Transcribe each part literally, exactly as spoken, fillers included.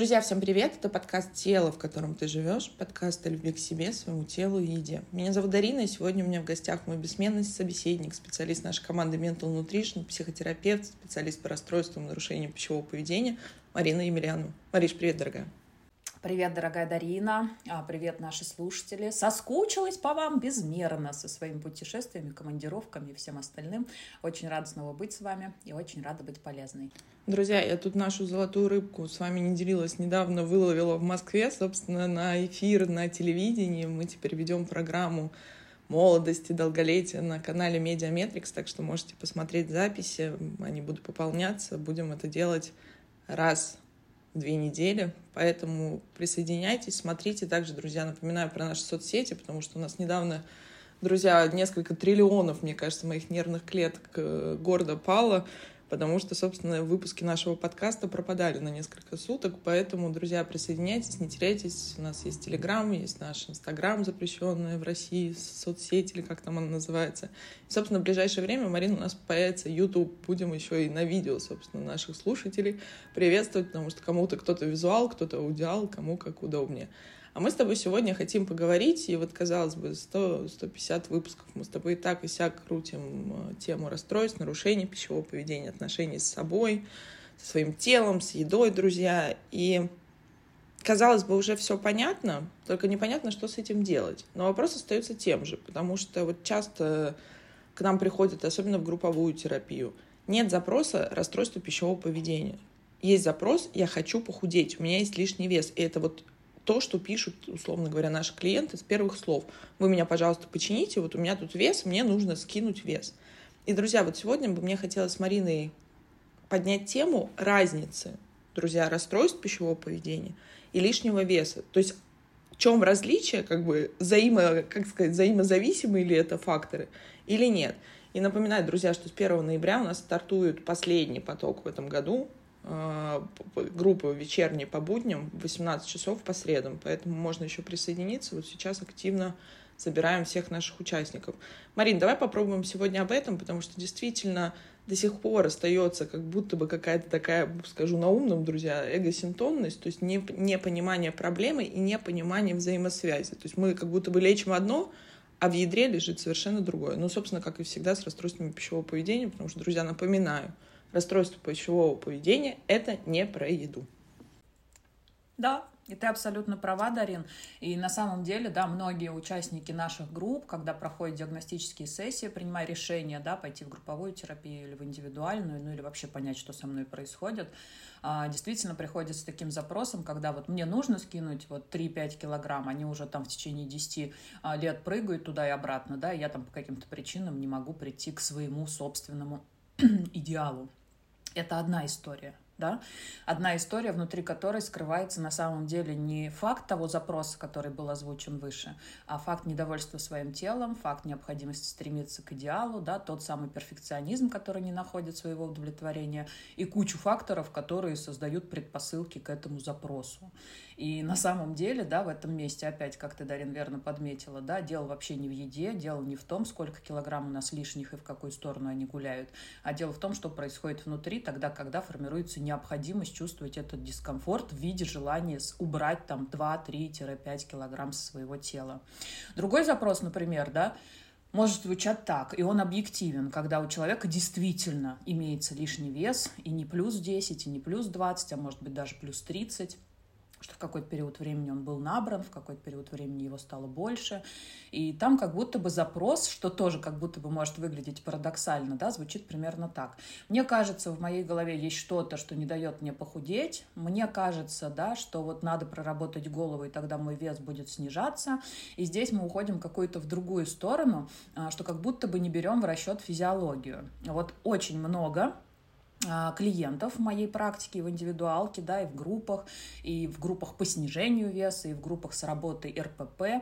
Друзья, всем привет! Это подкаст «Тело, в котором ты живешь», подкаст о любви к себе, своему телу и еде. Меня зовут Дарина, и сегодня у меня в гостях мой бессменный собеседник, специалист нашей команды Mental Nutrition, психотерапевт, специалист по расстройствам и нарушениям пищевого поведения Марина Емельянова. Мариш, привет, дорогая! Привет, дорогая Дарина, привет, наши слушатели. Соскучилась по вам безмерно со своими путешествиями, командировками и всем остальным. Очень рада снова быть с вами и очень рада быть полезной. Друзья, я тут нашу золотую рыбку с вами не делилась, недавно выловила в Москве, собственно, на эфир, на телевидении. Мы теперь ведем программу молодости, долголетия на канале Медиаметрикс, так что можете посмотреть записи, они будут пополняться, будем это делать раз две недели, поэтому присоединяйтесь, смотрите. Также, друзья, напоминаю про наши соцсети, потому что у нас недавно, друзья, несколько триллионов, мне кажется, моих нервных клеток гордо пало, потому что, собственно, выпуски нашего подкаста пропадали на несколько суток, поэтому, друзья, присоединяйтесь, не теряйтесь, у нас есть Телеграм, есть наш Инстаграм, запрещенная в России соцсеть, или как там она называется. И, собственно, в ближайшее время, Марина, у нас появится YouTube, будем еще и на видео, собственно, наших слушателей приветствовать, потому что кому-то кто-то визуал, кто-то аудиал, кому как удобнее. А мы с тобой сегодня хотим поговорить, и вот, казалось бы, сто - сто пятьдесят выпусков мы с тобой и так и сяк крутим тему расстройств, нарушений пищевого поведения, отношений с собой, со своим телом, с едой, друзья. И, казалось бы, уже все понятно, только непонятно, что с этим делать. Но вопрос остается тем же, потому что вот часто к нам приходят, особенно в групповую терапию, нет запроса расстройства пищевого поведения. Есть запрос «я хочу похудеть, у меня есть лишний вес». И это вот то, что пишут, условно говоря, наши клиенты с первых слов. Вы меня, пожалуйста, почините, вот у меня тут вес, мне нужно скинуть вес. И, друзья, вот сегодня бы мне хотелось с Мариной поднять тему разницы, друзья, расстройств пищевого поведения и лишнего веса. То есть в чем различие, как бы, взаимо, как сказать, взаимозависимые ли это факторы или нет. И напоминаю, друзья, что с первого ноября у нас стартует последний поток в этом году, группы вечерние по будням в восемнадцать часов по средам, поэтому можно еще присоединиться. Вот сейчас активно собираем всех наших участников. Марин, давай попробуем сегодня об этом, потому что действительно до сих пор остается как будто бы какая-то такая, скажу на умном, друзья, эгосинтонность, то есть непонимание проблемы и непонимание взаимосвязи. То есть мы как будто бы лечим одно, а в ядре лежит совершенно другое. Ну, собственно, как и всегда с расстройствами пищевого поведения, потому что, друзья, напоминаю, расстройство пищевого поведения – это не про еду. Да, и ты абсолютно права, Дарин. И на самом деле, да, многие участники наших групп, когда проходят диагностические сессии, принимая решение, да, пойти в групповую терапию или в индивидуальную, ну или вообще понять, что со мной происходит, действительно приходят с таким запросом, когда вот мне нужно скинуть вот три-пять килограмм, они уже там в течение десяти лет прыгают туда и обратно, да, и я там по каким-то причинам не могу прийти к своему собственному идеалу. Это одна история, да? Одна история, внутри которой скрывается на самом деле не факт того запроса, который был озвучен выше, а факт недовольства своим телом, факт необходимости стремиться к идеалу, да, тот самый перфекционизм, который не находит своего удовлетворения, и кучу факторов, которые создают предпосылки к этому запросу. И на самом деле, да, в этом месте опять, как ты, Дарин, верно подметила, да, дело вообще не в еде, дело не в том, сколько килограмм у нас лишних и в какую сторону они гуляют, а дело в том, что происходит внутри тогда, когда формируется необходимость чувствовать этот дискомфорт в виде желания убрать там два-три-пять килограмм со своего тела. Другой запрос, например, да, может звучать так, и он объективен, когда у человека действительно имеется лишний вес, и не плюс десять, и не плюс двадцать, а может быть даже плюс тридцать. Что в какой-то период времени он был набран, в какой-то период времени его стало больше. И там как будто бы запрос, что тоже как будто бы может выглядеть парадоксально, да, звучит примерно так. Мне кажется, в моей голове есть что-то, что не дает мне похудеть. Мне кажется, да, что вот надо проработать голову, и тогда мой вес будет снижаться. И здесь мы уходим какую-то в другую сторону, что как будто бы не берем в расчет физиологию. Вот очень много клиентов в моей практике, в индивидуалке, да, и в группах, и в группах по снижению веса, и в группах с работой эр пэ пэ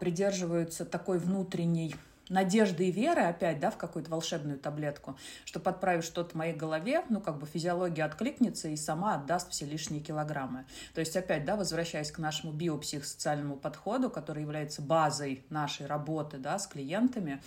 придерживаются такой внутренней надежды и веры опять, да, в какую-то волшебную таблетку, что подправив что-то в моей голове, ну, как бы физиология откликнется и сама отдаст все лишние килограммы. То есть опять, да, возвращаясь к нашему биопсихосоциальному подходу, который является базой нашей работы, да, с клиентами,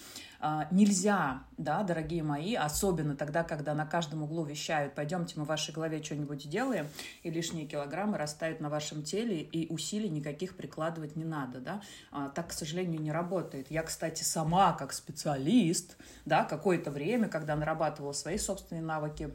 Нельзя, да, дорогие мои, особенно тогда, когда на каждом углу вещают: пойдемте, мы в вашей голове что-нибудь сделаем, и лишние килограммы растают на вашем теле, и усилий никаких прикладывать не надо, да, а, так, к сожалению, не работает. Я, кстати, сама как специалист, да, какое-то время, когда нарабатывала свои собственные навыки,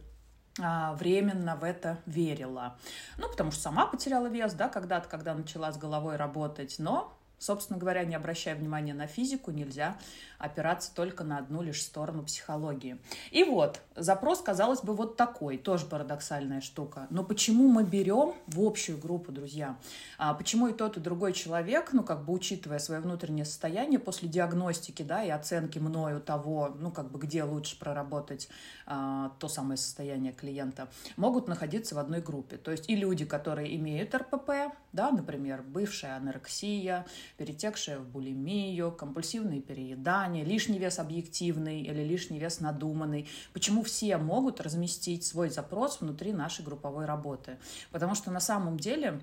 временно в это верила. Ну, потому что сама потеряла вес, да, когда-то, когда начала с головой работать, но... Собственно говоря, не обращая внимания на физику, нельзя опираться только на одну лишь сторону психологии. И вот, запрос, казалось бы, вот такой, тоже парадоксальная штука. Но почему мы берем в общую группу, друзья? А почему и тот, и другой человек, ну, как бы учитывая свое внутреннее состояние после диагностики, да, и оценки мною того, ну, как бы где лучше проработать а, то самое состояние клиента, могут находиться в одной группе. То есть и люди, которые имеют эр пэ пэ, да, например, бывшая анорексия, перетекшая в булимию, компульсивные переедания, лишний вес объективный или лишний вес надуманный. Почему все могут разместить свой запрос внутри нашей групповой работы? Потому что на самом деле...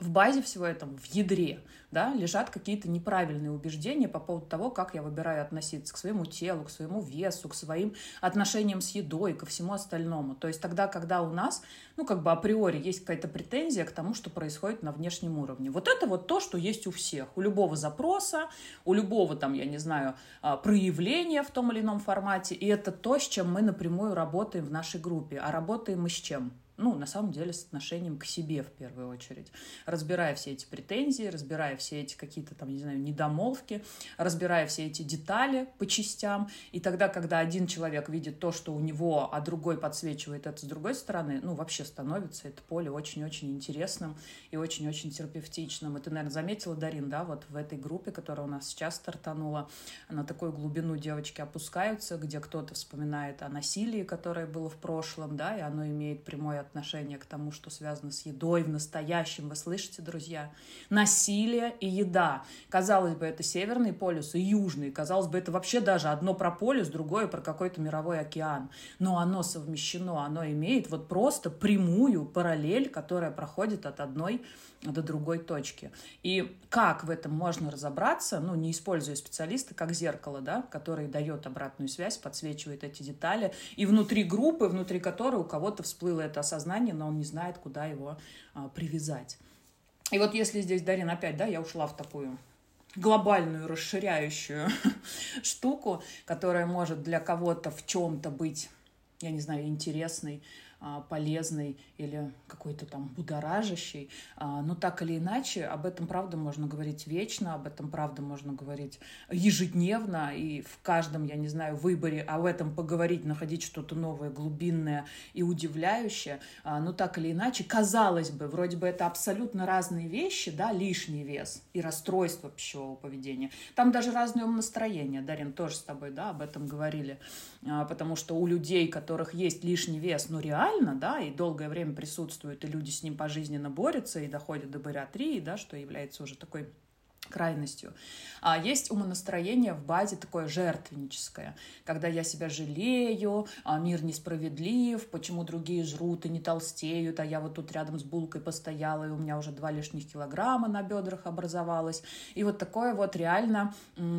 В базе всего этого, в ядре, да, лежат какие-то неправильные убеждения по поводу того, как я выбираю относиться к своему телу, к своему весу, к своим отношениям с едой, ко всему остальному. То есть тогда, когда у нас, ну, как бы априори есть какая-то претензия к тому, что происходит на внешнем уровне. Вот это вот то, что есть у всех, у любого запроса, у любого, там, я не знаю, проявления в том или ином формате. И это то, с чем мы напрямую работаем в нашей группе. А работаем мы с чем? Ну, на самом деле, с отношением к себе в первую очередь. Разбирая все эти претензии, разбирая все эти какие-то там, не знаю, недомолвки, разбирая все эти детали по частям. И тогда, когда один человек видит то, что у него, а другой подсвечивает это с другой стороны, ну, вообще становится это поле очень-очень интересным и очень-очень терапевтичным. И ты, наверное, заметила, Дарин, да, вот в этой группе, которая у нас сейчас стартанула, на такую глубину девочки опускаются, где кто-то вспоминает о насилии, которое было в прошлом, да, и оно имеет прямое отношение отношение к тому, что связано с едой в настоящем. Вы слышите, друзья? Насилие и еда. Казалось бы, это северный полюс и южный. Казалось бы, это вообще даже одно про полюс, другое про какой-то мировой океан. Но оно совмещено, оно имеет вот просто прямую параллель, которая проходит от одной до другой точки. И как в этом можно разобраться, ну, не используя специалиста как зеркало, да, который дает обратную связь, подсвечивает эти детали. И внутри группы, внутри которой у кого-то всплыло это осознание, сознание, но он не знает, куда его а, привязать. И вот если здесь, Дарина, опять, да, я ушла в такую глобальную, расширяющую штуку, которая может для кого-то в чем-то быть, я не знаю, интересной, полезной или какой-то там будоражащей, но так или иначе об этом, правда, можно говорить вечно, об этом, правда, можно говорить ежедневно, и в каждом, я не знаю, выборе об этом поговорить, находить что-то новое, глубинное и удивляющее, но так или иначе, казалось бы, вроде бы это абсолютно разные вещи, да, лишний вес и расстройство пищевого поведения, там даже разные настроения, Дарин, тоже с тобой, да, об этом говорили, потому что у людей, у которых есть лишний вес, но реально, да, и долгое время присутствуют, и люди с ним пожизненно борются, и доходят до бариатрии, да, что является уже такой крайностью. А есть умонастроение в базе такое жертвенническое, когда я себя жалею, мир несправедлив, почему другие жрут и не толстеют, а я вот тут рядом с булкой постояла, и у меня уже два лишних килограмма на бедрах образовалось. И вот такое вот реально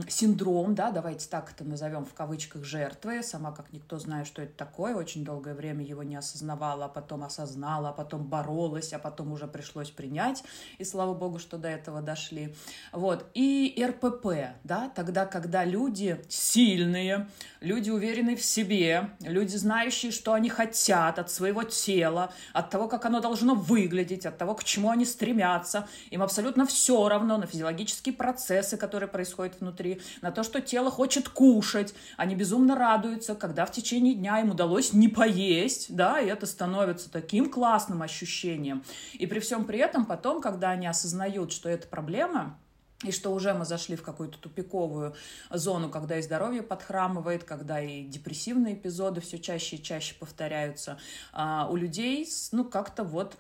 синдром, да, давайте так это назовем в кавычках, жертвы. Сама как никто знаю, что это такое, очень долгое время его не осознавала, а потом осознала, а потом боролась, а потом уже пришлось принять, и слава богу, что до этого дошли. Вот. И эр пэ пэ, да, тогда, когда люди сильные, люди уверенные в себе, люди, знающие, что они хотят от своего тела, от того, как оно должно выглядеть, от того, к чему они стремятся, им абсолютно все равно на физиологические процессы, которые происходят внутри, на то, что тело хочет кушать, они безумно радуются, когда в течение дня им удалось не поесть, да, и это становится таким классным ощущением. И при всем при этом потом, когда они осознают, что это проблема, и что уже мы зашли в какую-то тупиковую зону, когда и здоровье подхрамывает, когда и депрессивные эпизоды все чаще и чаще повторяются, а у людей, ну, как-то вот...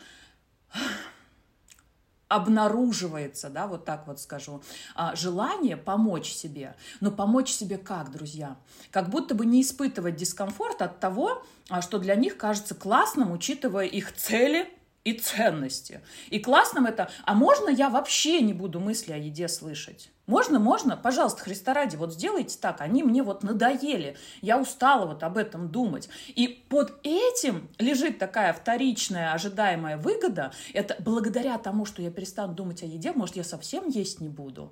обнаруживается, да, вот так вот скажу, желание помочь себе. Но помочь себе как, друзья? Как будто бы не испытывать дискомфорт от того, что для них кажется классным, учитывая их цели, и ценности. И классным это, а можно я вообще не буду мысли о еде слышать? Можно, можно, пожалуйста, Христа ради, вот сделайте так, они мне вот надоели, я устала вот об этом думать. И под этим лежит такая вторичная ожидаемая выгода, это благодаря тому, что я перестану думать о еде, может, я совсем есть не буду.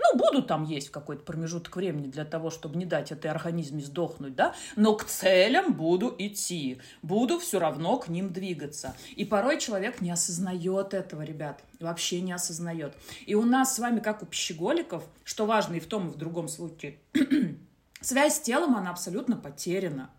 Ну, буду там есть в какой-то промежуток времени для того, чтобы не дать этой организме сдохнуть, да, но к целям буду идти, буду все равно к ним двигаться. И порой человек не осознает этого, ребят, вообще не осознает. И у нас с вами, как у пищеголиков, что важно и в том, и в другом случае, связь с телом, она абсолютно потеряна.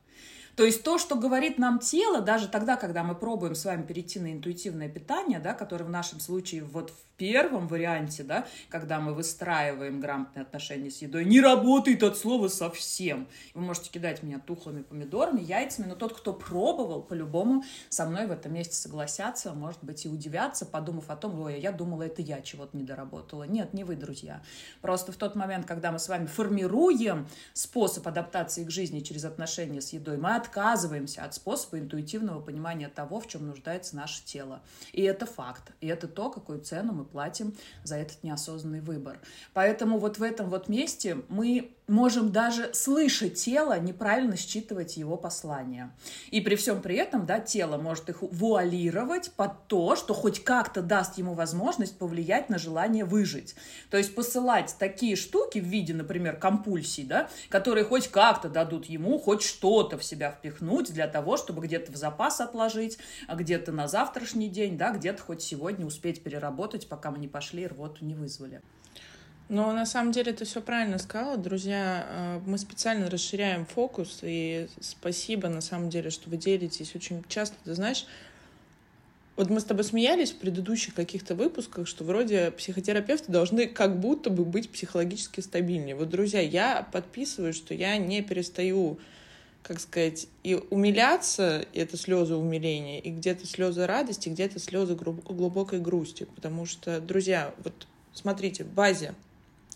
То есть то, что говорит нам тело, даже тогда, когда мы пробуем с вами перейти на интуитивное питание, да, которое в нашем случае вот в первом варианте, да, когда мы выстраиваем грамотные отношения с едой, не работает от слова совсем. Вы можете кидать меня тухлыми помидорами, яйцами, но тот, кто пробовал, по-любому со мной в этом месте согласятся, может быть, и удивятся, подумав о том, ой, я думала, это я чего-то не доработала. Нет, не вы, друзья. Просто в тот момент, когда мы с вами формируем способ адаптации к жизни через отношения с едой, мы отказываемся от способа интуитивного понимания того, в чем нуждается наше тело. И это факт. И это то, какую цену мы платим за этот неосознанный выбор. Поэтому вот в этом вот месте мы можем даже, слыша тело, неправильно считывать его послания. И при всем при этом, да, тело может их вуалировать под то, что хоть как-то даст ему возможность повлиять на желание выжить. То есть посылать такие штуки в виде, например, компульсий, да, которые хоть как-то дадут ему хоть что-то в себя впихнуть для того, чтобы где-то в запас отложить, где-то на завтрашний день, да, где-то хоть сегодня успеть переработать, пока мы не пошли и рвоту не вызвали. Но на самом деле ты все правильно сказала, друзья. Мы специально расширяем фокус, и спасибо, на самом деле, что вы делитесь. Очень часто, ты знаешь, вот мы с тобой смеялись в предыдущих каких-то выпусках, что вроде психотерапевты должны как будто бы быть психологически стабильнее. Вот, друзья, я подписываюсь, что я не перестаю, как сказать, и умиляться, и это слезы умиления, и где-то слезы радости, где-то слезы глубокой грусти. Потому что, друзья, вот смотрите, в базе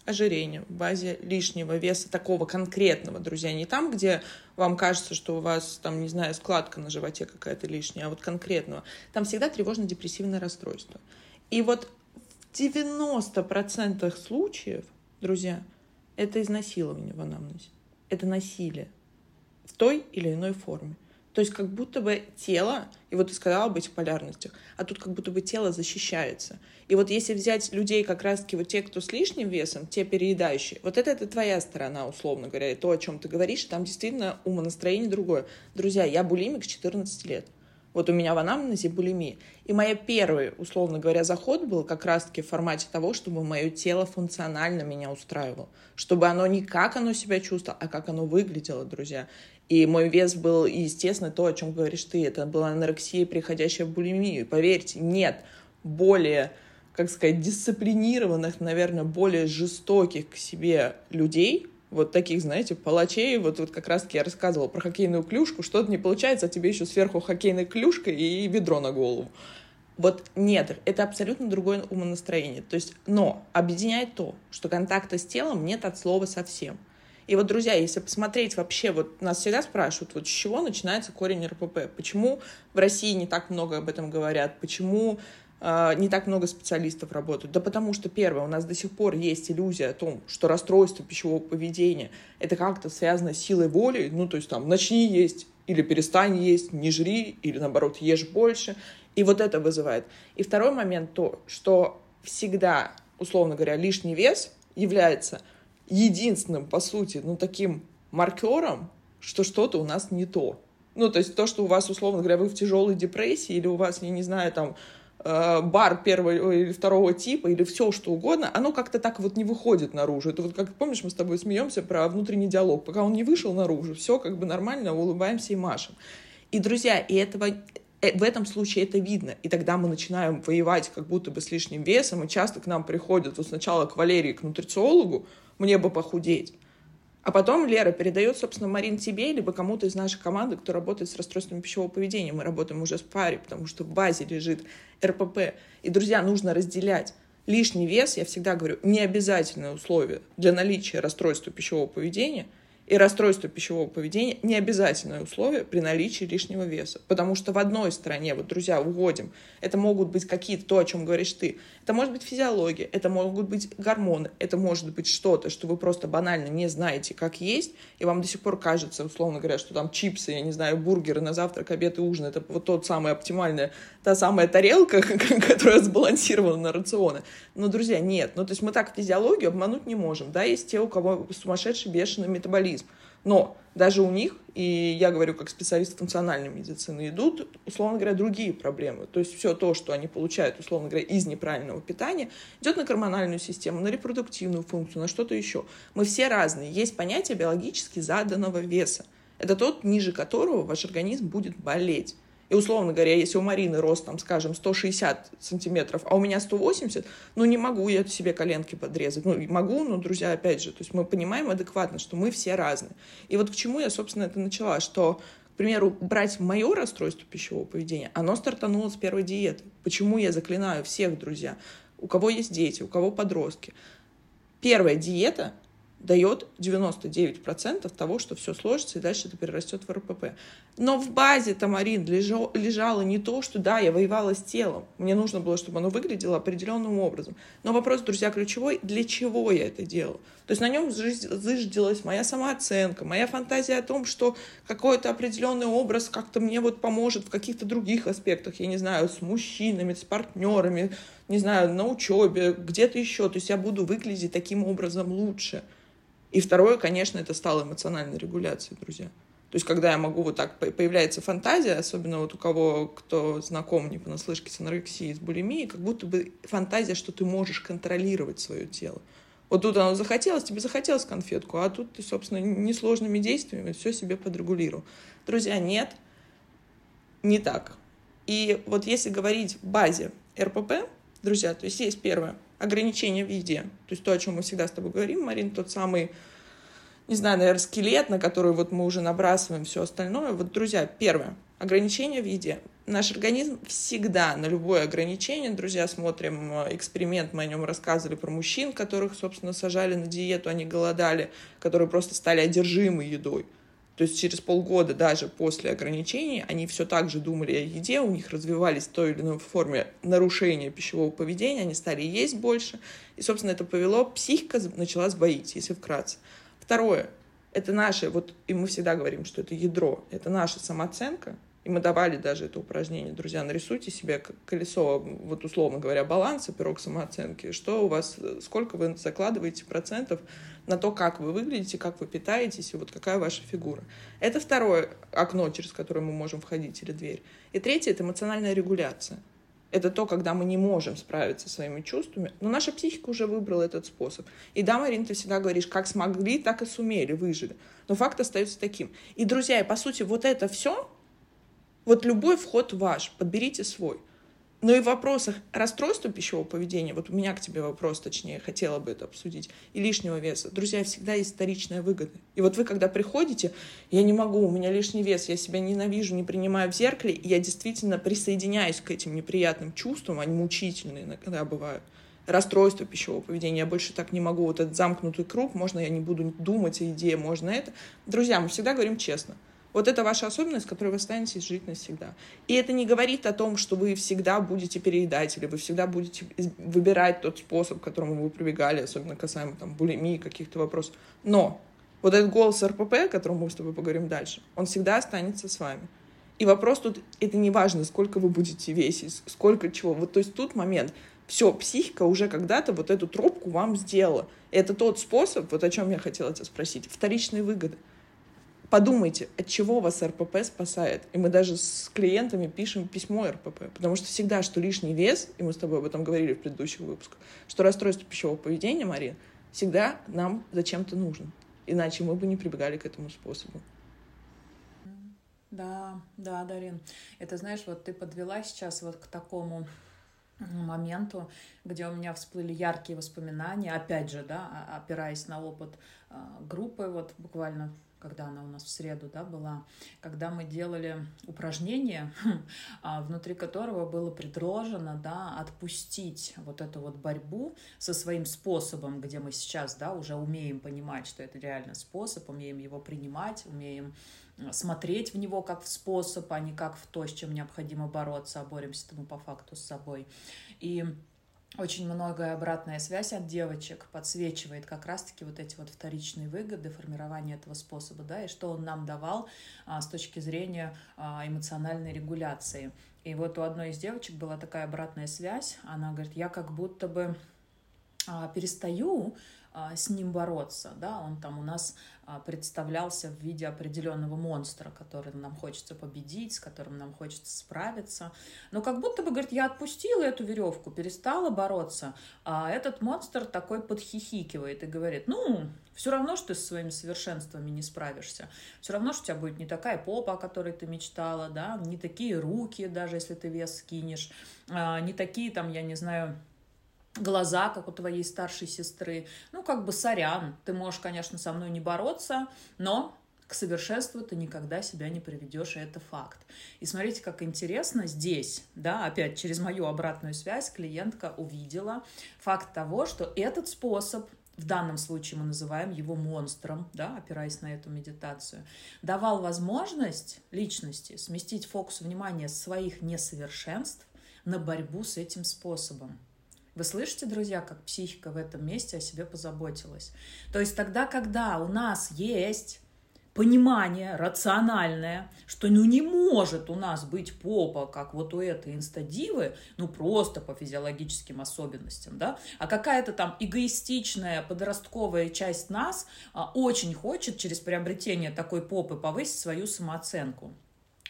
ожирения, в базе лишнего веса такого конкретного, друзья, не там, где вам кажется, что у вас, там, не знаю, складка на животе какая-то лишняя, а вот конкретного, там всегда тревожно-депрессивное расстройство. И вот в девяносто процентов случаев, друзья, это изнасилование в анамнезе, это насилие в той или иной форме. То есть как будто бы тело, и вот ты сказала об этих полярностях, а тут как будто бы тело защищается. И вот если взять людей как раз-таки вот те, кто с лишним весом, те переедающие, вот это, это твоя сторона, условно говоря, и то, о чем ты говоришь, там действительно умонастроение другое. Друзья, я булимик с четырнадцати лет. Вот у меня в анамнезе булимия. И мой первый, условно говоря, заход был как раз-таки в формате того, чтобы мое тело функционально меня устраивало. Чтобы оно не как оно себя чувствовало, а как оно выглядело, друзья. И мой вес был, естественно, то, о чем говоришь ты. Это была анорексия, переходящая в булимию. И поверьте, нет более, как сказать, дисциплинированных, наверное, более жестоких к себе людей, вот таких, знаете, палачей, вот, вот как раз-таки я рассказывала про хоккейную клюшку, что-то не получается, а тебе еще сверху хоккейная клюшка и ведро на голову. Вот нет, это абсолютно другое умонастроение. То есть, но объединяет то, что контакта с телом нет от слова совсем. И вот, друзья, если посмотреть вообще, вот нас всегда спрашивают, вот с чего начинается корень эр пэ пэ, почему в России не так много об этом говорят, почему э, не так много специалистов работают. Да потому что, первое, у нас до сих пор есть иллюзия о том, что расстройство пищевого поведения это как-то связано с силой воли, ну, то есть там начни есть или перестань есть, не жри, или наоборот ешь больше, и вот это вызывает. И второй момент то, что всегда, условно говоря, лишний вес является единственным, по сути, ну, таким маркером, что что-то у нас не то. Ну, то есть то, что у вас, условно говоря, вы в тяжелой депрессии, или у вас, я не знаю, там, э, бар первого или второго типа, или все что угодно, оно как-то так вот не выходит наружу. Это вот, как помнишь, мы с тобой смеемся про внутренний диалог. Пока он не вышел наружу, все как бы нормально, улыбаемся и машем. И, друзья, и этого... в этом случае это видно, и тогда мы начинаем воевать как будто бы с лишним весом, и часто к нам приходят вот сначала к Валерии, к нутрициологу, мне бы похудеть, а потом Лера передает, собственно, Марин тебе, либо кому-то из нашей команды, кто работает с расстройствами пищевого поведения, мы работаем уже в паре, потому что в базе лежит эр пэ пэ, и, друзья, нужно разделять. Лишний вес, я всегда говорю, необязательное условие для наличия расстройства пищевого поведения, И расстройство пищевого поведения – необязательное условие при наличии лишнего веса. Потому что в одной стране, вот, друзья, уходим, это могут быть какие-то, то, о чем говоришь ты, это может быть физиология, это могут быть гормоны, это может быть что-то, что вы просто банально не знаете, как есть, и вам до сих пор кажется, условно говоря, что там чипсы, я не знаю, бургеры на завтрак, обед и ужин – это вот тот самый оптимальная, та самая тарелка, которая сбалансирована на рационы. Но, друзья, нет. Ну, то есть мы так физиологию обмануть не можем. Да, есть те, у кого сумасшедший бешеный метаболизм. Но даже у них, и я говорю как специалист функциональной медицины, идут, условно говоря, другие проблемы. То есть все то, что они получают, условно говоря, из неправильного питания, идет на гормональную систему, на репродуктивную функцию, на что-то еще. Мы все разные. Есть понятие биологически заданного веса. Это тот, ниже которого ваш организм будет болеть. И, условно говоря, если у Марины рост, там, скажем, сто шестьдесят сантиметров, а у меня сто восемьдесят, ну, не могу я себе коленки подрезать. Ну, могу, но, друзья, опять же, то есть мы понимаем адекватно, что мы все разные. И вот к чему я, собственно, это начала, что, к примеру, брать мое расстройство пищевого поведения, оно стартануло с первой диеты. Почему я заклинаю всех, друзья, у кого есть дети, у кого подростки. Первая диета дает девяносто девять процентов того, что все сложится, и дальше это перерастет в эр пэ пэ. Но в базе-то, Марин, лежало, лежало не то, что да, я воевала с телом. Мне нужно было, чтобы оно выглядело определенным образом. Но вопрос, друзья, ключевой, для чего я это делала? То есть на нем зыждилась моя самооценка, моя фантазия о том, что какой-то определенный образ как-то мне вот поможет в каких-то других аспектах, я не знаю, с мужчинами, с партнерами, не знаю, на учебе, где-то еще. То есть я буду выглядеть таким образом лучше. И второе, конечно, это стало эмоциональной регуляцией, друзья. То есть, когда я могу вот так, появляется фантазия, особенно вот у кого, кто знаком не понаслышке с анорексией, с булимией, как будто бы фантазия, что ты можешь контролировать свое тело. Вот тут оно захотелось, тебе захотелось конфетку, а тут ты, собственно, несложными действиями все себе подрегулировал. Друзья, нет, не так. И вот если говорить в базе эр пэ пэ, друзья, то есть есть первое. Ограничения в еде. То есть то, о чем мы всегда с тобой говорим, Марин, тот самый, не знаю, наверное, скелет, на который вот мы уже набрасываем все остальное. Вот, друзья, первое. Ограничения в еде. Наш организм всегда на любое ограничение, друзья, смотрим эксперимент, мы о нем рассказывали про мужчин, которых, собственно, сажали на диету, они голодали, которые просто стали одержимы едой. То есть через полгода даже после ограничений они все так же думали о еде, у них развивались в той или иной форме нарушения пищевого поведения, они стали есть больше. И, собственно, это повело, психика начала сбоить, если вкратце. Второе, это наше, вот и мы всегда говорим, что это ядро, это наша самооценка. И мы давали даже это упражнение, друзья, нарисуйте себе колесо, вот условно говоря, баланса, пирог самооценки, что у вас, сколько вы закладываете процентов на то, как вы выглядите, как вы питаетесь и вот какая ваша фигура. Это второе окно, через которое мы можем входить, или дверь. И третье – это эмоциональная регуляция. Это то, когда мы не можем справиться со своими чувствами, но наша психика уже выбрала этот способ. И да, Марин, ты всегда говоришь, как смогли, так и сумели, выжили. Но факт остается таким. И, друзья, и по сути, вот это все – вот любой вход ваш, подберите свой. Но и в вопросах расстройства пищевого поведения, вот у меня к тебе вопрос, точнее, хотела бы это обсудить, и лишнего веса. Друзья, всегда есть вторичная выгода. И вот вы, когда приходите, я не могу, у меня лишний вес, я себя ненавижу, не принимаю в зеркале, и я действительно присоединяюсь к этим неприятным чувствам, они мучительные иногда бывают. Расстройство пищевого поведения, я больше так не могу, вот этот замкнутый круг, можно я не буду думать о еде, можно это. Друзья, мы всегда говорим честно. Вот это ваша особенность, с которой вы останетесь жить навсегда. И это не говорит о том, что вы всегда будете переедать, или вы всегда будете выбирать тот способ, к которому вы прибегали, особенно касаемо там, булимии, каких-то вопросов. Но вот этот голос эр пэ пэ, о котором мы с тобой поговорим дальше, он всегда останется с вами. И вопрос тут, это не важно, сколько вы будете весить, сколько чего. Вот то есть тут момент, все, психика уже когда-то вот эту тропку вам сделала. Это тот способ, вот о чем я хотела тебя спросить, вторичные выгоды. Подумайте, от чего вас эр пэ пэ спасает. И мы даже с клиентами пишем письмо эр пэ пэ, потому что всегда, что лишний вес, и мы с тобой об этом говорили в предыдущих выпусках, что расстройство пищевого поведения, Марин, всегда нам зачем-то нужно. Иначе мы бы не прибегали к этому способу. Да, да, Дарин. Это, знаешь, вот ты подвела сейчас вот к такому моменту, где у меня всплыли яркие воспоминания, опять же, да, опираясь на опыт группы, вот буквально когда она у нас в среду, да, была, когда мы делали упражнение, внутри которого было предложено, да, отпустить вот эту вот борьбу со своим способом, где мы сейчас, да, уже умеем понимать, что это реально способ, умеем его принимать, умеем смотреть в него как в способ, а не как в то, с чем необходимо бороться, а боремся-то мы по факту с собой. И очень многое обратная связь от девочек подсвечивает как раз-таки вот эти вот вторичные выгоды формирования этого способа, да, и что он нам давал а, с точки зрения а, эмоциональной регуляции. И вот у одной из девочек была такая обратная связь, она говорит, я как будто бы а, перестаю а, с ним бороться, да, он там у нас а, представлялся в виде определенного монстра, который нам хочется победить, с которым нам хочется справиться, но как будто бы, говорит, я отпустила эту веревку, перестала бороться, а этот монстр такой подхихикивает и говорит, ну, все равно, что ты со своими совершенствами не справишься, все равно, что у тебя будет не такая попа, о которой ты мечтала, да, не такие руки, даже если ты вес скинешь, а, не такие там, я не знаю, глаза, как у твоей старшей сестры. Ну, как бы сорян, ты можешь, конечно, со мной не бороться, но к совершенству ты никогда себя не приведешь, и это факт. И смотрите, как интересно здесь, да, опять через мою обратную связь клиентка увидела факт того, что этот способ, в данном случае мы называем его монстром, да, опираясь на эту медитацию, давал возможность личности сместить фокус внимания с своих несовершенств на борьбу с этим способом. Вы слышите, друзья, как психика в этом месте о себе позаботилась? То есть тогда, когда у нас есть понимание рациональное, что ну не может у нас быть попа, как вот у этой инстадивы, ну просто по физиологическим особенностям, да, а какая-то там эгоистичная подростковая часть нас а, очень хочет через приобретение такой попы повысить свою самооценку.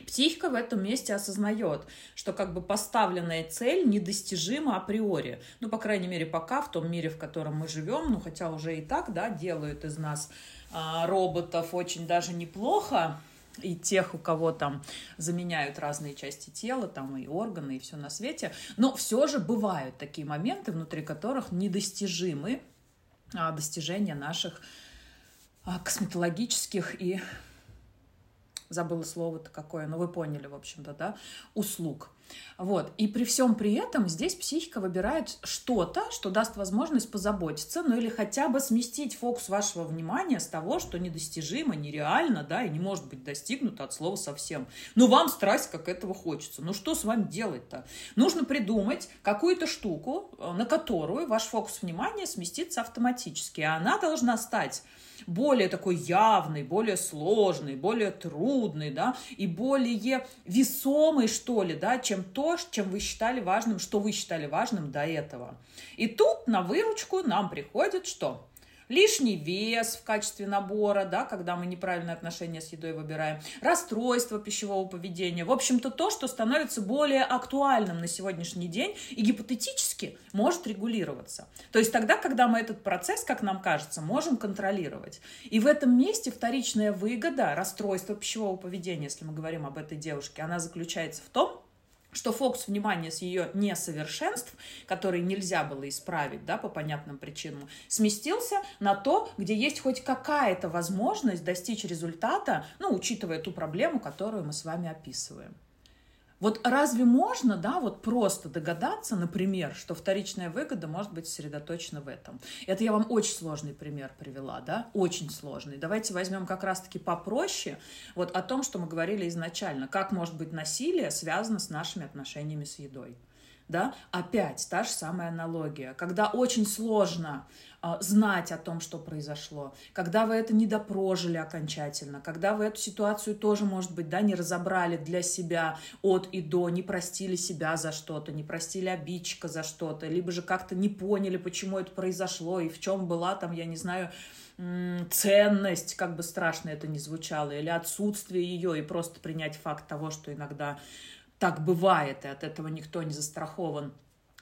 Психика в этом месте осознает, что как бы поставленная цель недостижима априори. Ну, по крайней мере, пока в том мире, в котором мы живем, ну, хотя уже и так, да, делают из нас а, роботов очень даже неплохо. И тех, у кого там заменяют разные части тела, там и органы, и все на свете. Но все же бывают такие моменты, внутри которых недостижимы а, достижения наших а, косметологических и... забыла слово-то какое, но вы поняли, в общем-то, да, услуг. Вот, и при всем при этом здесь психика выбирает что-то, что даст возможность позаботиться, ну или хотя бы сместить фокус вашего внимания с того, что недостижимо, нереально, да, и не может быть достигнуто от слова совсем. Ну, вам страсть, как этого хочется. Ну, что с вами делать-то? Нужно придумать какую-то штуку, на которую ваш фокус внимания сместится автоматически, и она должна стать более такой явной, более сложной, более трудной, да, и более весомой, что ли, да, чем то, чем вы считали важным, что вы считали важным до этого. И тут на выручку нам приходит что? Лишний вес в качестве набора, да, когда мы неправильное отношение с едой выбираем, расстройство пищевого поведения. В общем-то, то, что становится более актуальным на сегодняшний день и гипотетически может регулироваться. То есть тогда, когда мы этот процесс, как нам кажется, можем контролировать. И в этом месте вторичная выгода расстройства пищевого поведения, если мы говорим об этой девушке, она заключается в том, что фокус внимания с ее несовершенств, которые нельзя было исправить, да, по понятным причинам, сместился на то, где есть хоть какая-то возможность достичь результата, ну, учитывая ту проблему, которую мы с вами описываем. Вот разве можно, да, вот просто догадаться, например, что вторичная выгода может быть сосредоточена в этом? Это я вам очень сложный пример привела, да, очень сложный. Давайте возьмем как раз-таки попроще вот о том, что мы говорили изначально. Как может быть насилие связано с нашими отношениями с едой? Да? Опять та же самая аналогия. Когда очень сложно э, знать о том, что произошло, когда вы это не допрожили окончательно, когда вы эту ситуацию тоже, может быть, да, не разобрали для себя от и до, не простили себя за что-то, не простили обидчика за что-то, либо же как-то не поняли, почему это произошло и в чем была там, я не знаю, ценность, как бы страшно это ни звучало, или отсутствие ее, и просто принять факт того, что иногда так бывает, и от этого никто не застрахован.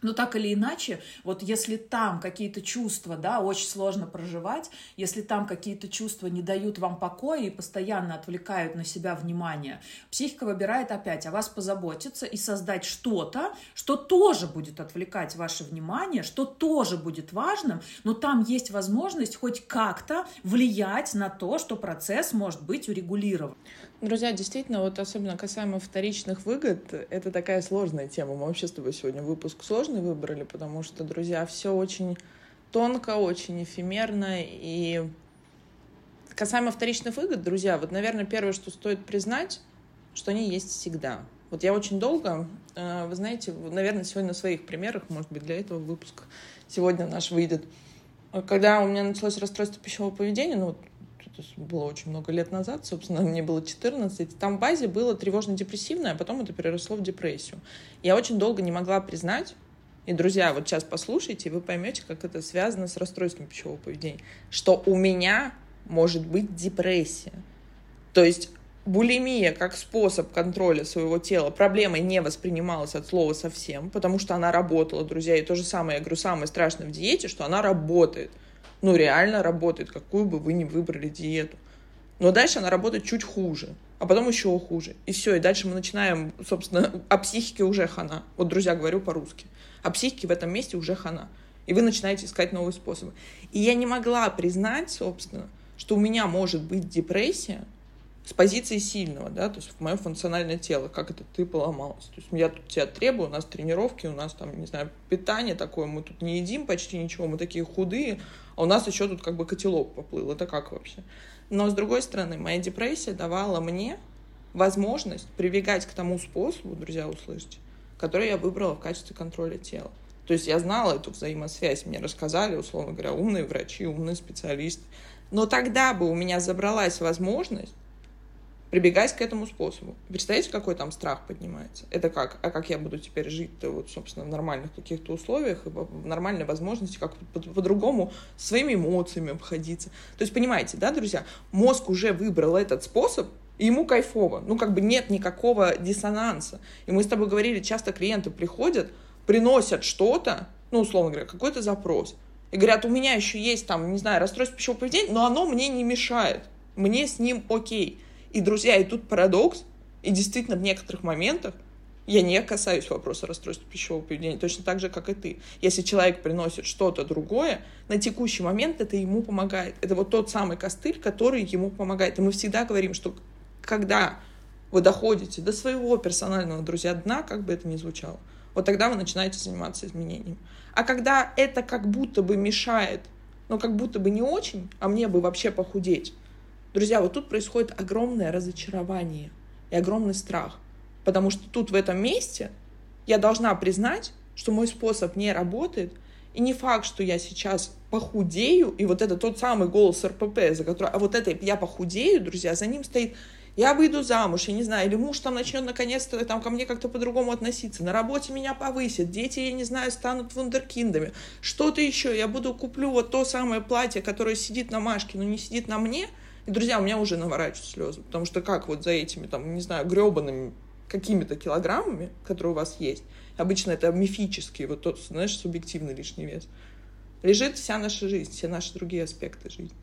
Но так или иначе, вот если там какие-то чувства, да, очень сложно проживать, если там какие-то чувства не дают вам покоя и постоянно отвлекают на себя внимание, психика выбирает опять о вас позаботиться и создать что-то, что тоже будет отвлекать ваше внимание, что тоже будет важным, но там есть возможность хоть как-то влиять на то, что процесс может быть урегулирован. Друзья, действительно, вот особенно касаемо вторичных выгод, это такая сложная тема. Мы вообще с тобой сегодня выпуск сложный выбрали, потому что, друзья, все очень тонко, очень эфемерно. И касаемо вторичных выгод, друзья, вот, наверное, первое, что стоит признать, что они есть всегда. Вот я очень долго, вы знаете, наверное, сегодня на своих примерах, может быть, для этого выпуск сегодня наш выйдет. Когда у меня началось расстройство пищевого поведения, ну, это было очень много лет назад, собственно, мне было четырнадцать, там в базе было тревожно-депрессивное, а потом это переросло в депрессию. Я очень долго не могла признать, и, друзья, вот сейчас послушайте, и вы поймете, как это связано с расстройством пищевого поведения, что у меня может быть депрессия. То есть булимия как способ контроля своего тела проблемой не воспринималась от слова совсем, потому что она работала, друзья, и то же самое, я говорю, самое страшное в диете, что она работает. Ну, реально работает, какую бы вы ни выбрали диету. Но дальше она работает чуть хуже, а потом еще хуже. И все, и дальше мы начинаем, собственно, о психике уже хана. Вот, друзья, говорю по-русски. О психике в этом месте уже хана. И вы начинаете искать новые способы. И я не могла признать, собственно, что у меня может быть депрессия с позиции сильного, да, то есть в мое функциональное тело, как это ты поломалась. То есть я тут тебя требую, у нас тренировки, у нас там, не знаю, питание такое, мы тут не едим почти ничего, мы такие худые, а у нас еще тут как бы котелок поплыл, это как вообще? Но, с другой стороны, моя депрессия давала мне возможность прибегать к тому способу, друзья, услышите, который я выбрала в качестве контроля тела. То есть я знала эту взаимосвязь, мне рассказали, условно говоря, умные врачи, умные специалисты. Но тогда бы у меня забралась возможность прибегать к этому способу. Представляете, какой там страх поднимается? Это как? А как я буду теперь жить-то, вот, собственно, в нормальных каких-то условиях, и в нормальной возможности, как по-другому своими эмоциями обходиться? То есть, понимаете, да, друзья, мозг уже выбрал этот способ, и ему кайфово. Ну, как бы нет никакого диссонанса. И мы с тобой говорили, часто клиенты приходят, приносят что-то, ну, условно говоря, какой-то запрос, и говорят, у меня еще есть там, не знаю, расстройство пищевого поведения, но оно мне не мешает, мне с ним окей. И, друзья, и тут парадокс, и действительно в некоторых моментах я не касаюсь вопроса расстройства пищевого поведения, точно так же, как и ты. Если человек приносит что-то другое, на текущий момент это ему помогает. Это вот тот самый костыль, который ему помогает. И мы всегда говорим, что когда вы доходите до своего персонального, друзья, дна, как бы это ни звучало, вот тогда вы начинаете заниматься изменением. А когда это как будто бы мешает, но как будто бы не очень, а мне бы вообще похудеть, друзья, вот тут происходит огромное разочарование и огромный страх, потому что тут в этом месте я должна признать, что мой способ не работает, и не факт, что я сейчас похудею, и вот это тот самый голос эр пэ пэ, за который, а вот это я похудею, друзья, за ним стоит, я выйду замуж, я не знаю, или муж там начнет наконец-то там ко мне как-то по-другому относиться, на работе меня повысят, дети, я не знаю, станут вундеркиндами, что-то еще, я буду куплю вот то самое платье, которое сидит на Машке, но не сидит на мне. И, друзья, у меня уже наворачивают слезы, потому что как вот за этими, там, не знаю, гребаными какими-то килограммами, которые у вас есть, обычно это мифический, вот тот, знаешь, субъективный лишний вес, лежит вся наша жизнь, все наши другие аспекты жизни.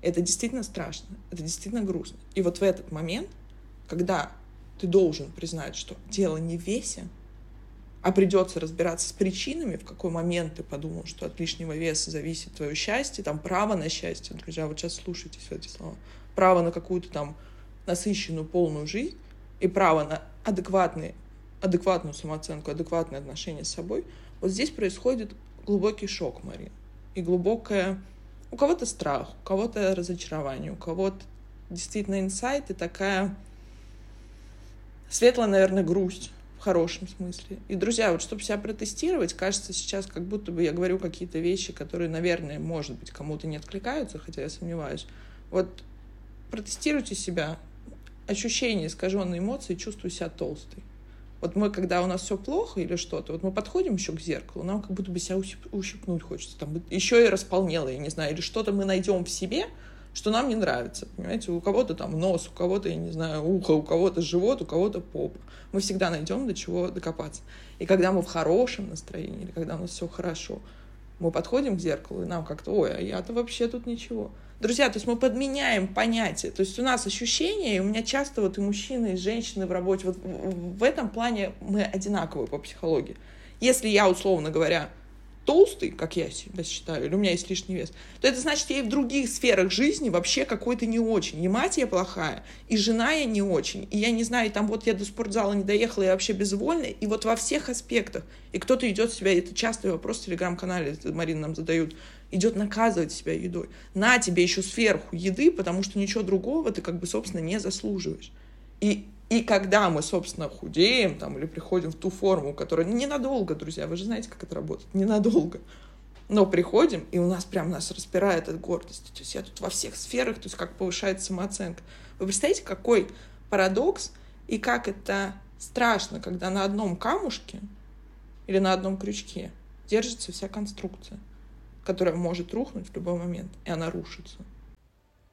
Это действительно страшно, это действительно грустно. И вот в этот момент, когда ты должен признать, что дело не в весе, а придется разбираться с причинами, в какой момент ты подумал, что от лишнего веса зависит твое счастье, там право на счастье, друзья, вот сейчас слушайте все эти слова, право на какую-то там насыщенную полную жизнь и право на адекватный, адекватную самооценку, адекватное отношение с собой, вот здесь происходит глубокий шок, Марина, и глубокое, у кого-то страх, у кого-то разочарование, у кого-то действительно инсайт и такая светлая, наверное, грусть, в хорошем смысле. И, друзья, вот чтобы себя протестировать, кажется, сейчас как будто бы я говорю какие-то вещи, которые, наверное, может быть, кому-то не откликаются, хотя я сомневаюсь. Вот протестируйте себя. Ощущения, искаженные эмоции, чувствую себя толстой. Вот мы, когда у нас все плохо или что-то, вот мы подходим еще к зеркалу, нам как будто бы себя ущипнуть хочется. Там еще и располнело, я не знаю, или что-то мы найдем в себе, что нам не нравится, понимаете, у кого-то там нос, у кого-то, я не знаю, ухо, у кого-то живот, у кого-то попа. Мы всегда найдем до чего докопаться. И когда мы в хорошем настроении, или когда у нас все хорошо, мы подходим к зеркалу, и нам как-то, ой, а я-то вообще тут ничего. Друзья, то есть мы подменяем понятия, то есть у нас ощущения, и у меня часто вот и мужчины, и женщины в работе, вот в этом плане мы одинаковые по психологии. Если я, условно говоря, толстый, как я себя считаю, или у меня есть лишний вес, то это значит, я и в других сферах жизни вообще какой-то не очень. И мать я плохая, и жена я не очень, и я не знаю, и там вот я до спортзала не доехала, я вообще безвольная, и вот во всех аспектах. И кто-то идет себя, это частый вопрос в телеграм-канале, Марина нам задают, идет наказывать себя едой. На тебе еще сверху еды, потому что ничего другого ты как бы, собственно, не заслуживаешь. И И когда мы, собственно, худеем там, или приходим в ту форму, которая ненадолго, друзья, вы же знаете, как это работает, ненадолго, но приходим, и у нас прям нас распирает от гордости. То есть я тут во всех сферах, то есть как повышается самооценка. Вы представляете, какой парадокс и как это страшно, когда на одном камушке или на одном крючке держится вся конструкция, которая может рухнуть в любой момент, и она рушится.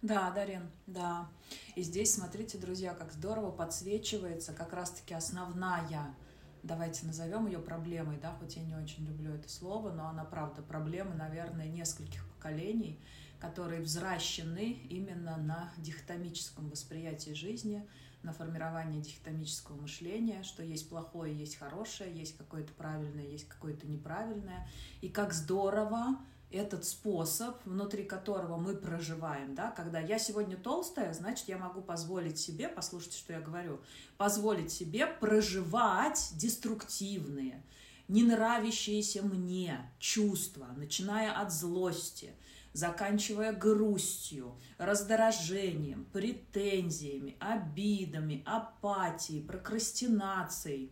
Да, Дарин, да. И здесь, смотрите, друзья, как здорово подсвечивается как раз-таки основная, давайте назовем ее проблемой, да, хоть я не очень люблю это слово, но она, правда, проблема, наверное, нескольких поколений, которые взращены именно на дихотомическом восприятии жизни, на формировании дихотомического мышления, что есть плохое, есть хорошее, есть какое-то правильное, есть какое-то неправильное. И как здорово этот способ, внутри которого мы проживаем, да, когда я сегодня толстая, значит, я могу позволить себе, послушайте, что я говорю, позволить себе проживать деструктивные, не нравящиеся мне чувства, начиная от злости, заканчивая грустью, раздражением, претензиями, обидами, апатией, прокрастинацией.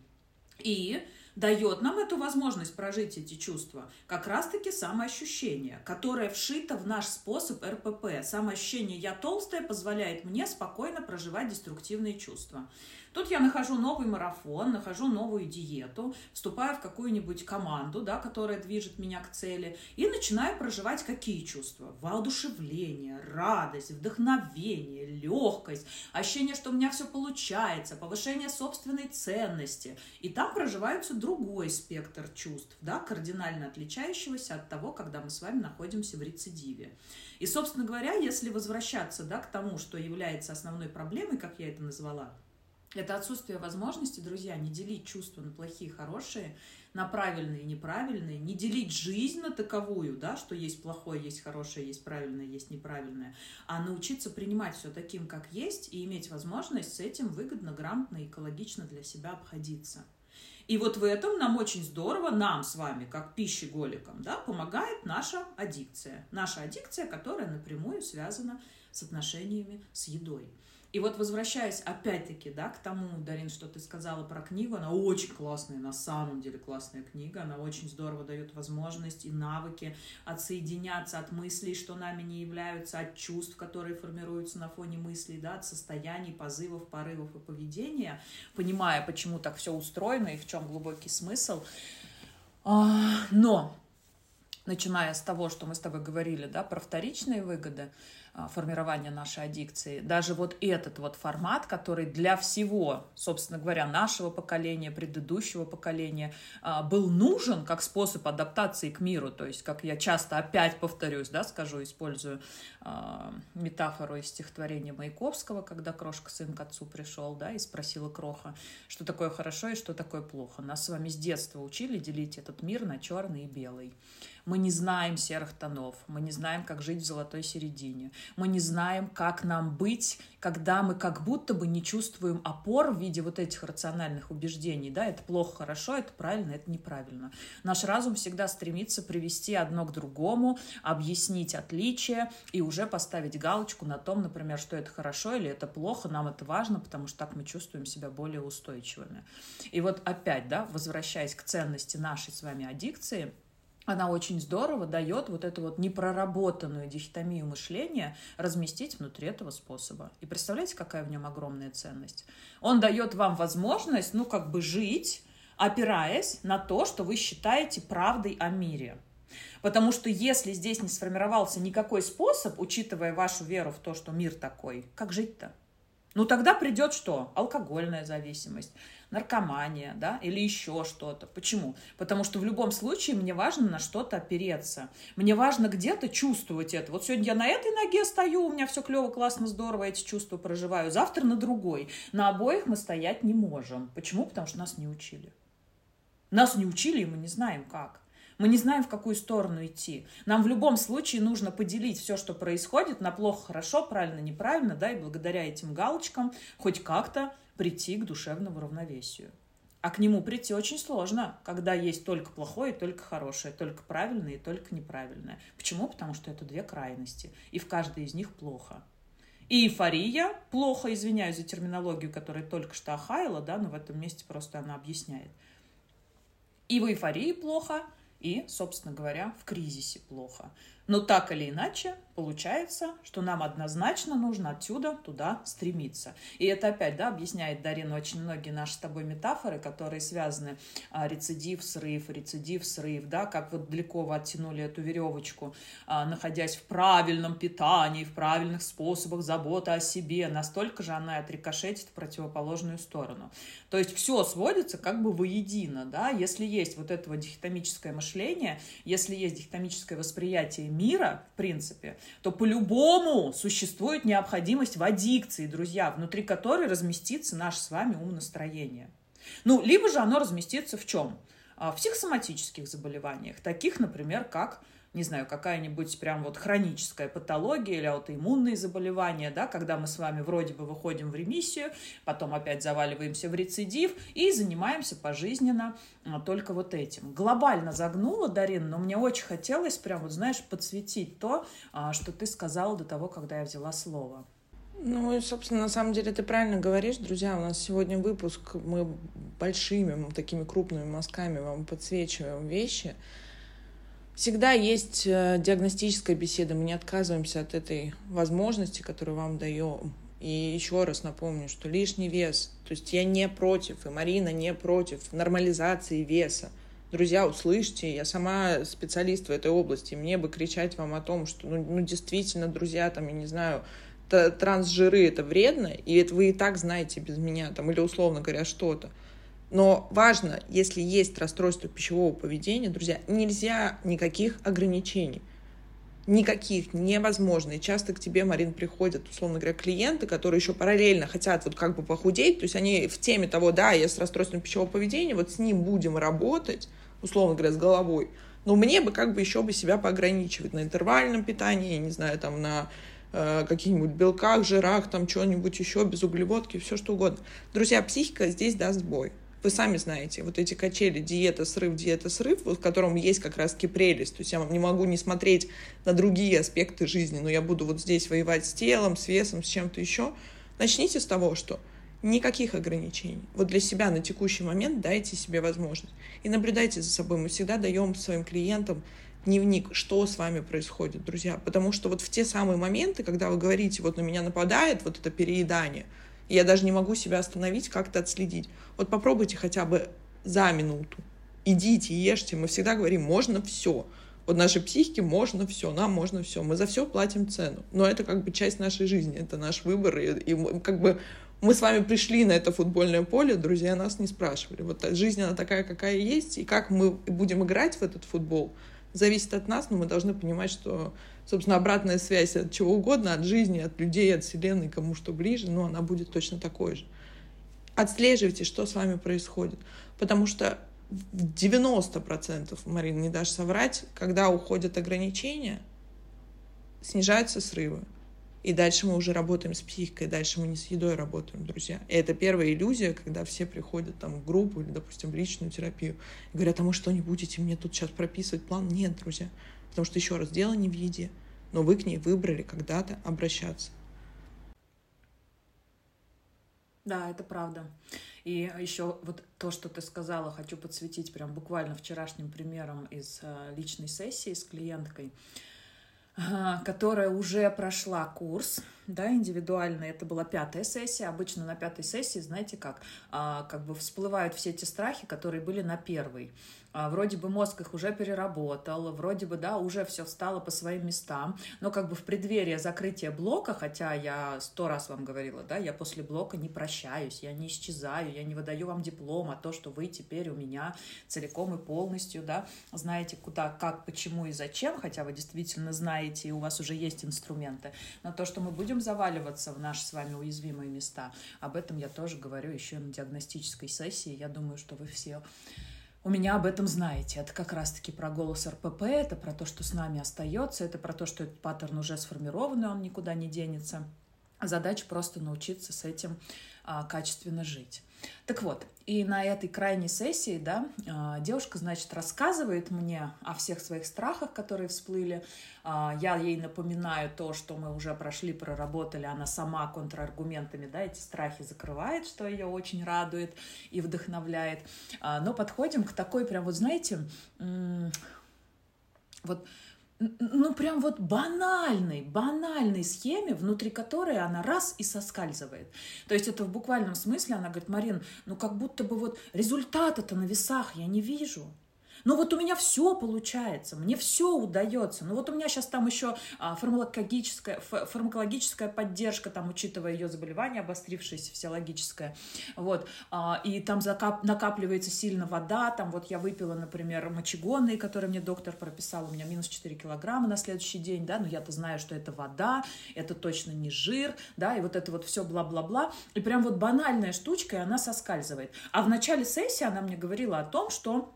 И дает нам эту возможность прожить эти чувства как раз-таки самоощущение, которое вшито в наш способ эр пэ пэ. Самоощущение «я толстая» позволяет мне спокойно проживать деструктивные чувства. Тут я нахожу новый марафон, нахожу новую диету, вступаю в какую-нибудь команду, да, которая движет меня к цели, и начинаю проживать какие чувства? Воодушевление, радость, вдохновение, легкость, ощущение, что у меня все получается, повышение собственной ценности. И там проживаются другие. Другой спектр чувств, да, кардинально отличающегося от того, когда мы с вами находимся в рецидиве. И, собственно говоря, если возвращаться, да, к тому, что является основной проблемой, как я это назвала, это отсутствие возможности, друзья, не делить чувства на плохие и хорошие, на правильные и неправильные, не делить жизнь на таковую, да, что есть плохое, есть хорошее, есть правильное, есть неправильное, а научиться принимать все таким, как есть, и иметь возможность с этим выгодно, грамотно и экологично для себя обходиться. И вот в этом нам очень здорово, нам с вами, как пищеголикам, да, помогает наша аддикция. Наша аддикция, которая напрямую связана с отношениями с едой. И вот возвращаясь опять-таки, да, к тому, Дарин, что ты сказала про книгу, она очень классная, на самом деле классная книга, она очень здорово дает возможность и навыки отсоединяться от мыслей, что нами не являются, от чувств, которые формируются на фоне мыслей, да, от состояний, позывов, порывов и поведения, понимая, почему так все устроено и в чем глубокий смысл. Но, начиная с того, что мы с тобой говорили, да, про вторичные выгоды, формирования нашей аддикции, даже вот этот вот формат, который для всего, собственно говоря, нашего поколения, предыдущего поколения был нужен как способ адаптации к миру, то есть, как я часто опять повторюсь, да, скажу, использую метафору из стихотворения Маяковского, когда крошка-сын к отцу пришел, да, и спросила кроха, что такое хорошо и что такое плохо. Нас с вами с детства учили делить этот мир на черный и белый. Мы не знаем серых тонов, мы не знаем, как жить в золотой середине, мы не знаем, как нам быть, когда мы как будто бы не чувствуем опор в виде вот этих рациональных убеждений, да, это плохо, хорошо, это правильно, это неправильно. Наш разум всегда стремится привести одно к другому, объяснить отличия и уже поставить галочку на том, например, что это хорошо или это плохо, нам это важно, потому что так мы чувствуем себя более устойчивыми. И вот опять, да, возвращаясь к ценности нашей с вами аддикции, она очень здорово дает вот эту вот непроработанную дихотомию мышления разместить внутри этого способа. И представляете, какая в нем огромная ценность? Он дает вам возможность, ну, как бы жить, опираясь на то, что вы считаете правдой о мире. Потому что если здесь не сформировался никакой способ, учитывая вашу веру в то, что мир такой, как жить-то? Ну, тогда придет что? Алкогольная зависимость, наркомания, да, или еще что-то. Почему? Потому что в любом случае мне важно на что-то опереться. Мне важно где-то чувствовать это. Вот сегодня я на этой ноге стою, у меня все клево, классно, здорово, эти чувства проживаю. Завтра на другой. На обоих мы стоять не можем. Почему? Потому что нас не учили. Нас не учили, и мы не знаем, как. Мы не знаем, в какую сторону идти. Нам в любом случае нужно поделить все, что происходит, на плохо, хорошо, правильно, неправильно, да, и благодаря этим галочкам хоть как-то прийти к душевному равновесию. А к нему прийти очень сложно, когда есть только плохое, только хорошее, только правильное и только неправильное. Почему? Потому что это две крайности, и в каждой из них плохо. И эйфория, плохо, извиняюсь за терминологию, которая только что охаяла, да, но в этом месте просто она объясняет. И в эйфории плохо, и, собственно говоря, в кризисе плохо. Но так или иначе, получается, что нам однозначно нужно отсюда туда стремиться. И это опять, да, объясняет Дарина очень многие наши с тобой метафоры, которые связаны а, рецидив, срыв, рецидив, срыв, да, как вот далеко вы оттянули эту веревочку, а, находясь в правильном питании, в правильных способах заботы о себе, настолько же она и отрикошетит в противоположную сторону. То есть все сводится как бы воедино, да, если есть вот это вот дихотомическое мышление, если есть дихотомическое восприятие мира, в принципе, то по-любому существует необходимость в аддикции, друзья, внутри которой разместится наше с вами умонастроение. Ну, либо же оно разместится в чем? В психосоматических заболеваниях, таких, например, как, не знаю, какая-нибудь прям вот хроническая патология или аутоиммунные заболевания, да, когда мы с вами вроде бы выходим в ремиссию, потом опять заваливаемся в рецидив и занимаемся пожизненно только вот этим. Глобально загнула, Дарина, но мне очень хотелось прям, вот знаешь, подсветить то, что ты сказала до того, когда я взяла слово. Ну и, собственно, на самом деле ты правильно говоришь, друзья, у нас сегодня выпуск, мы большими, такими крупными мазками вам подсвечиваем вещи. Всегда есть диагностическая беседа, мы не отказываемся от этой возможности, которую вам даем. И еще раз напомню, что лишний вес, то есть я не против, и Марина не против нормализации веса. Друзья, услышьте, я сама специалист в этой области, мне бы кричать вам о том, что ну, ну действительно, друзья, там, я не знаю, трансжиры это вредно, и это вы и так знаете без меня, там, или условно говоря, что-то. Но важно, если есть расстройство пищевого поведения, друзья, нельзя никаких ограничений, никаких, невозможно. И часто к тебе, Марин, приходят, условно говоря, клиенты, которые еще параллельно хотят вот как бы похудеть, то есть они в теме того, да, я с расстройством пищевого поведения, вот с ним будем работать, условно говоря, с головой, но мне бы как бы еще бы себя поограничивать на интервальном питании, я не знаю, там на... каких-нибудь белках, жирах, там что-нибудь еще, без углеводки, все что угодно. Друзья, психика здесь даст бой. Вы сами знаете, вот эти качели диета, срыв, диета, срыв, в котором есть как раз-таки прелесть. То есть я не могу не смотреть на другие аспекты жизни, но я буду вот здесь воевать с телом, с весом, с чем-то еще. Начните с того, что никаких ограничений. Вот для себя на текущий момент дайте себе возможность. И наблюдайте за собой. Мы всегда даем своим клиентам дневник, что с вами происходит, друзья. Потому что вот в те самые моменты, когда вы говорите, вот на меня нападает вот это переедание, и я даже не могу себя остановить, как-то отследить. Вот попробуйте хотя бы за минуту. Идите, ешьте. Мы всегда говорим, можно все. Вот нашей психике можно все, нам можно все. Мы за все платим цену. Но это как бы часть нашей жизни, это наш выбор. И, и как бы мы с вами пришли на это футбольное поле, друзья, нас не спрашивали. Вот жизнь, она такая, какая есть, и как мы будем играть в этот футбол, зависит от нас, но мы должны понимать, что, собственно, обратная связь от чего угодно, от жизни, от людей, от вселенной, кому что ближе, но она будет точно такой же. Отслеживайте, что с вами происходит, потому что в девяносто процентов, Марина, не дашь соврать, когда уходят ограничения, снижаются срывы. И дальше мы уже работаем с психикой, дальше мы не с едой работаем, друзья. И это первая иллюзия, когда все приходят там, в группу или, допустим, в личную терапию и говорят, а вы что, не будете мне тут сейчас прописывать план? Нет, друзья, потому что, еще раз, дело не в еде, но вы к ней выбрали когда-то обращаться. Да, это правда. И еще вот то, что ты сказала, хочу подсветить прям буквально вчерашним примером из личной сессии с клиенткой, которая уже прошла курс, да, индивидуальный, это была пятая сессия. Обычно на пятой сессии, знаете как, как бы всплывают все эти страхи, которые были на первой. Вроде бы мозг их уже переработал, вроде бы, да, уже все встало по своим местам, но как бы в преддверии закрытия блока, хотя я сто раз вам говорила, да, я после блока не прощаюсь, я не исчезаю, я не выдаю вам диплом, а то, что вы теперь у меня целиком и полностью, да, знаете, куда, как, почему и зачем, хотя вы действительно знаете, и у вас уже есть инструменты, но то, что мы будем заваливаться в наши с вами уязвимые места, об этом я тоже говорю еще на диагностической сессии, я думаю, что вы все... У меня об этом знаете. Это как раз-таки про голос эр пэ пэ, это про то, что с нами остается, это про то, что этот паттерн уже сформированный, он никуда не денется. Задача просто научиться с этим а, качественно жить. Так вот, и на этой крайней сессии, да, а, девушка, значит, рассказывает мне о всех своих страхах, которые всплыли. А, я ей напоминаю то, что мы уже прошли, проработали. Она сама контраргументами, да, эти страхи закрывает, что ее очень радует и вдохновляет. А, но подходим к такой прям, вот знаете, м- вот... ну, прям вот банальной, банальной схеме, внутри которой она раз и соскальзывает. То есть это в буквальном смысле, она говорит: Марин, ну как будто бы вот результата-то на весах я не вижу. Ну вот у меня все получается, мне все удается. Ну вот у меня сейчас там еще фармакологическая, фармакологическая поддержка, там, учитывая ее заболевание, обострившееся физиологическое. Вот. И там закап- накапливается сильно вода. Там вот я выпила, например, мочегонные, которые мне доктор прописал. У меня минус четыре килограмма на следующий день. Да? Но я-то знаю, что это вода, это точно не жир. Да? И вот это вот все бла-бла-бла. И прям вот банальная штучка, и она соскальзывает. А в начале сессии она мне говорила о том, что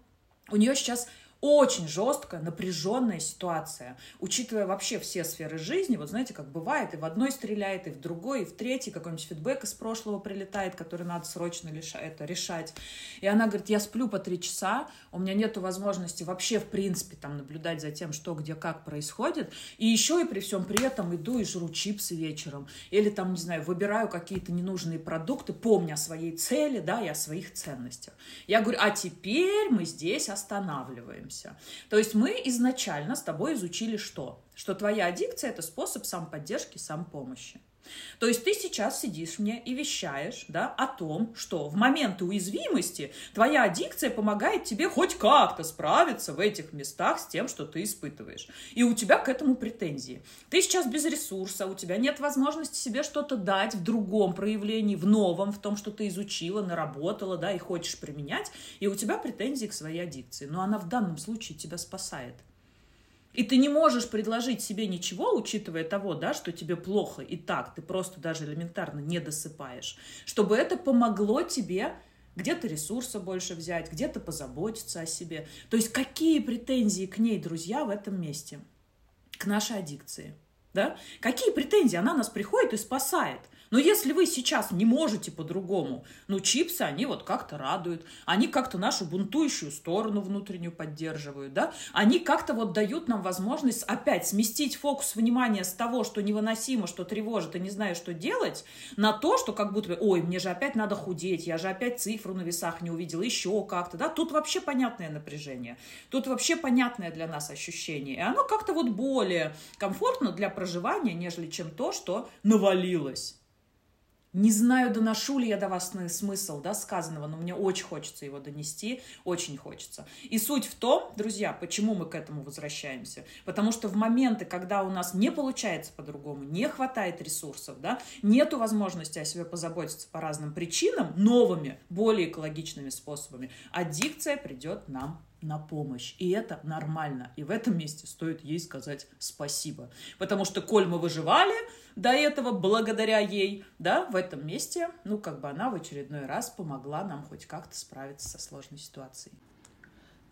у нее сейчас очень жесткая, напряженная ситуация, учитывая вообще все сферы жизни. Вот знаете, как бывает, и в одной стреляет, и в другой, и в третьей какой-нибудь фидбэк из прошлого прилетает, который надо срочно это решать. И она говорит: я сплю по три часа, у меня нет возможности вообще, в принципе, там, наблюдать за тем, что, где, как происходит. И еще и при всем при этом иду и жру чипсы вечером. Или там, не знаю, выбираю какие-то ненужные продукты, помня о своей цели, да, и о своих ценностях. Я говорю: а теперь мы здесь останавливаемся. То есть мы изначально с тобой изучили что? Что твоя аддикция – это способ самоподдержки, самопомощи. То есть ты сейчас сидишь мне и вещаешь, да, о том, что в моменты уязвимости твоя аддикция помогает тебе хоть как-то справиться в этих местах с тем, что ты испытываешь. И у тебя к этому претензии. Ты сейчас без ресурса, у тебя нет возможности себе что-то дать в другом проявлении, в новом, в том, что ты изучила, наработала, да, и хочешь применять. И у тебя претензии к своей аддикции. Но она в данном случае тебя спасает. И ты не можешь предложить себе ничего, учитывая того, да, что тебе плохо и так, ты просто даже элементарно не досыпаешь, чтобы это помогло тебе где-то ресурса больше взять, где-то позаботиться о себе. То есть какие претензии к ней, друзья, в этом месте? К нашей аддикции. Да? Какие претензии? Она нас приходит и спасает. Но если вы сейчас не можете по-другому, ну, чипсы, они вот как-то радуют, они как-то нашу бунтующую сторону внутреннюю поддерживают, да, они как-то вот дают нам возможность опять сместить фокус внимания с того, что невыносимо, что тревожит и не знаю, что делать, на то, что как будто, ой, мне же опять надо худеть, я же опять цифру на весах не увидела, еще как-то, да, тут вообще понятное напряжение, тут вообще понятное для нас ощущение, и оно как-то вот более комфортно для проживания, нежели чем то, что навалилось. Не знаю, доношу ли я до вас смысл, да, сказанного, но мне очень хочется его донести, очень хочется. И суть в том, друзья, почему мы к этому возвращаемся. Потому что в моменты, когда у нас не получается по-другому, не хватает ресурсов, да, нету возможности о себе позаботиться по разным причинам, новыми, более экологичными способами, аддикция придет нам на помощь. И это нормально. И в этом месте стоит ей сказать спасибо. Потому что, коль мы выживали до этого благодаря ей, да, в этом месте, ну, как бы она в очередной раз помогла нам хоть как-то справиться со сложной ситуацией.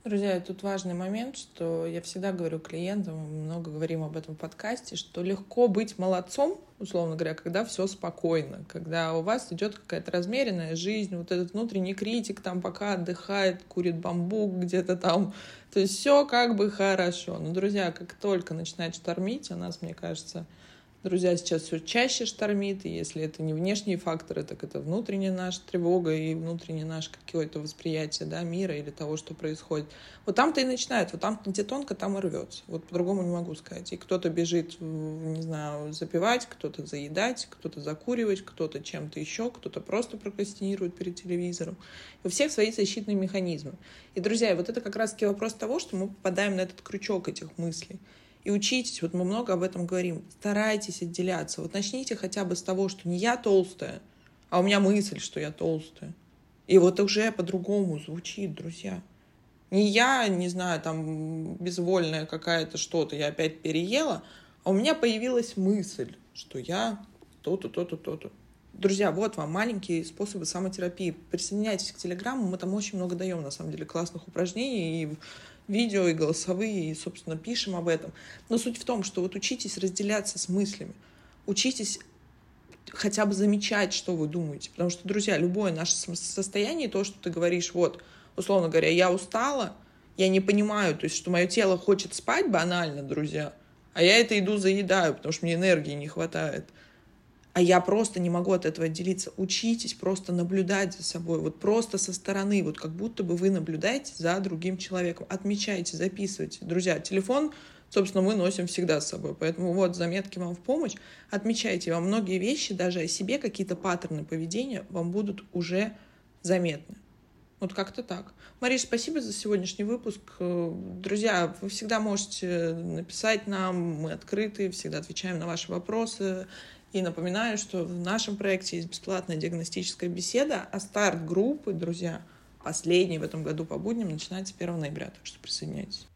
Друзья, тут важный момент, что я всегда говорю клиентам, мы много говорим об этом в подкасте, что легко быть молодцом, условно говоря, когда все спокойно, когда у вас идет какая-то размеренная жизнь, вот этот внутренний критик там пока отдыхает, курит бамбук где-то там, то есть все как бы хорошо. Но, друзья, как только начинает штормить, у нас, мне кажется, Друзья, сейчас все чаще штормит, и если это не внешние факторы, так это внутренняя наша тревога и внутреннее наше какое-то восприятие, да, мира или того, что происходит. Вот там-то и начинает, вот там-то где тонко, там и рвется. Вот по-другому не могу сказать. И кто-то бежит, не знаю, запивать, кто-то заедать, кто-то закуривать, кто-то чем-то еще, кто-то просто прокрастинирует перед телевизором. У всех свои защитные механизмы. И, друзья, вот это как раз-таки вопрос того, что мы попадаем на этот крючок этих мыслей. И учитесь, вот мы много об этом говорим, старайтесь отделяться. Вот начните хотя бы с того, что не я толстая, а у меня мысль, что я толстая. И вот уже по-другому звучит, друзья. Не я, не знаю, там, безвольная какая-то что-то, я опять переела, а у меня появилась мысль, что я то-то, то-то, то-то. Друзья, вот вам маленькие способы самотерапии. Присоединяйтесь к Телеграмму, мы там очень много даем, на самом деле, классных упражнений и видео, и голосовые, и, собственно, пишем об этом. Но суть в том, что вот учитесь разделяться с мыслями, учитесь хотя бы замечать, что вы думаете. Потому что, друзья, любое наше состояние, то, что ты говоришь, вот, условно говоря, я устала, я не понимаю, то есть, что мое тело хочет спать банально, друзья, а я это иду заедаю, потому что мне энергии не хватает. А я просто не могу от этого отделиться. Учитесь просто наблюдать за собой, вот просто со стороны, вот как будто бы вы наблюдаете за другим человеком. Отмечайте, записывайте. Друзья, телефон, собственно, мы носим всегда с собой, поэтому вот заметки вам в помощь. Отмечайте, вам многие вещи, даже о себе какие-то паттерны поведения вам будут уже заметны. Вот как-то так. Мариш, спасибо за сегодняшний выпуск. Друзья, вы всегда можете написать нам, мы открыты, всегда отвечаем на ваши вопросы. И напоминаю, что в нашем проекте есть бесплатная диагностическая беседа, а старт группы, друзья, последний в этом году по будням начинается первого ноября, так что присоединяйтесь.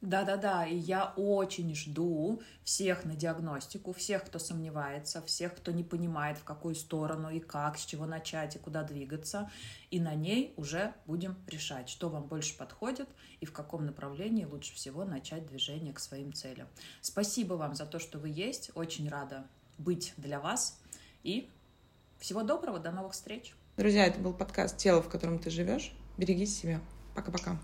Да-да-да, и я очень жду всех на диагностику, всех, кто сомневается, всех, кто не понимает, в какую сторону и как, с чего начать и куда двигаться. И на ней уже будем решать, что вам больше подходит и в каком направлении лучше всего начать движение к своим целям. Спасибо вам за то, что вы есть. Очень рада быть для вас. И всего доброго, до новых встреч. Друзья, это был подкаст «Тело, в котором ты живешь». Берегите себя. Пока-пока.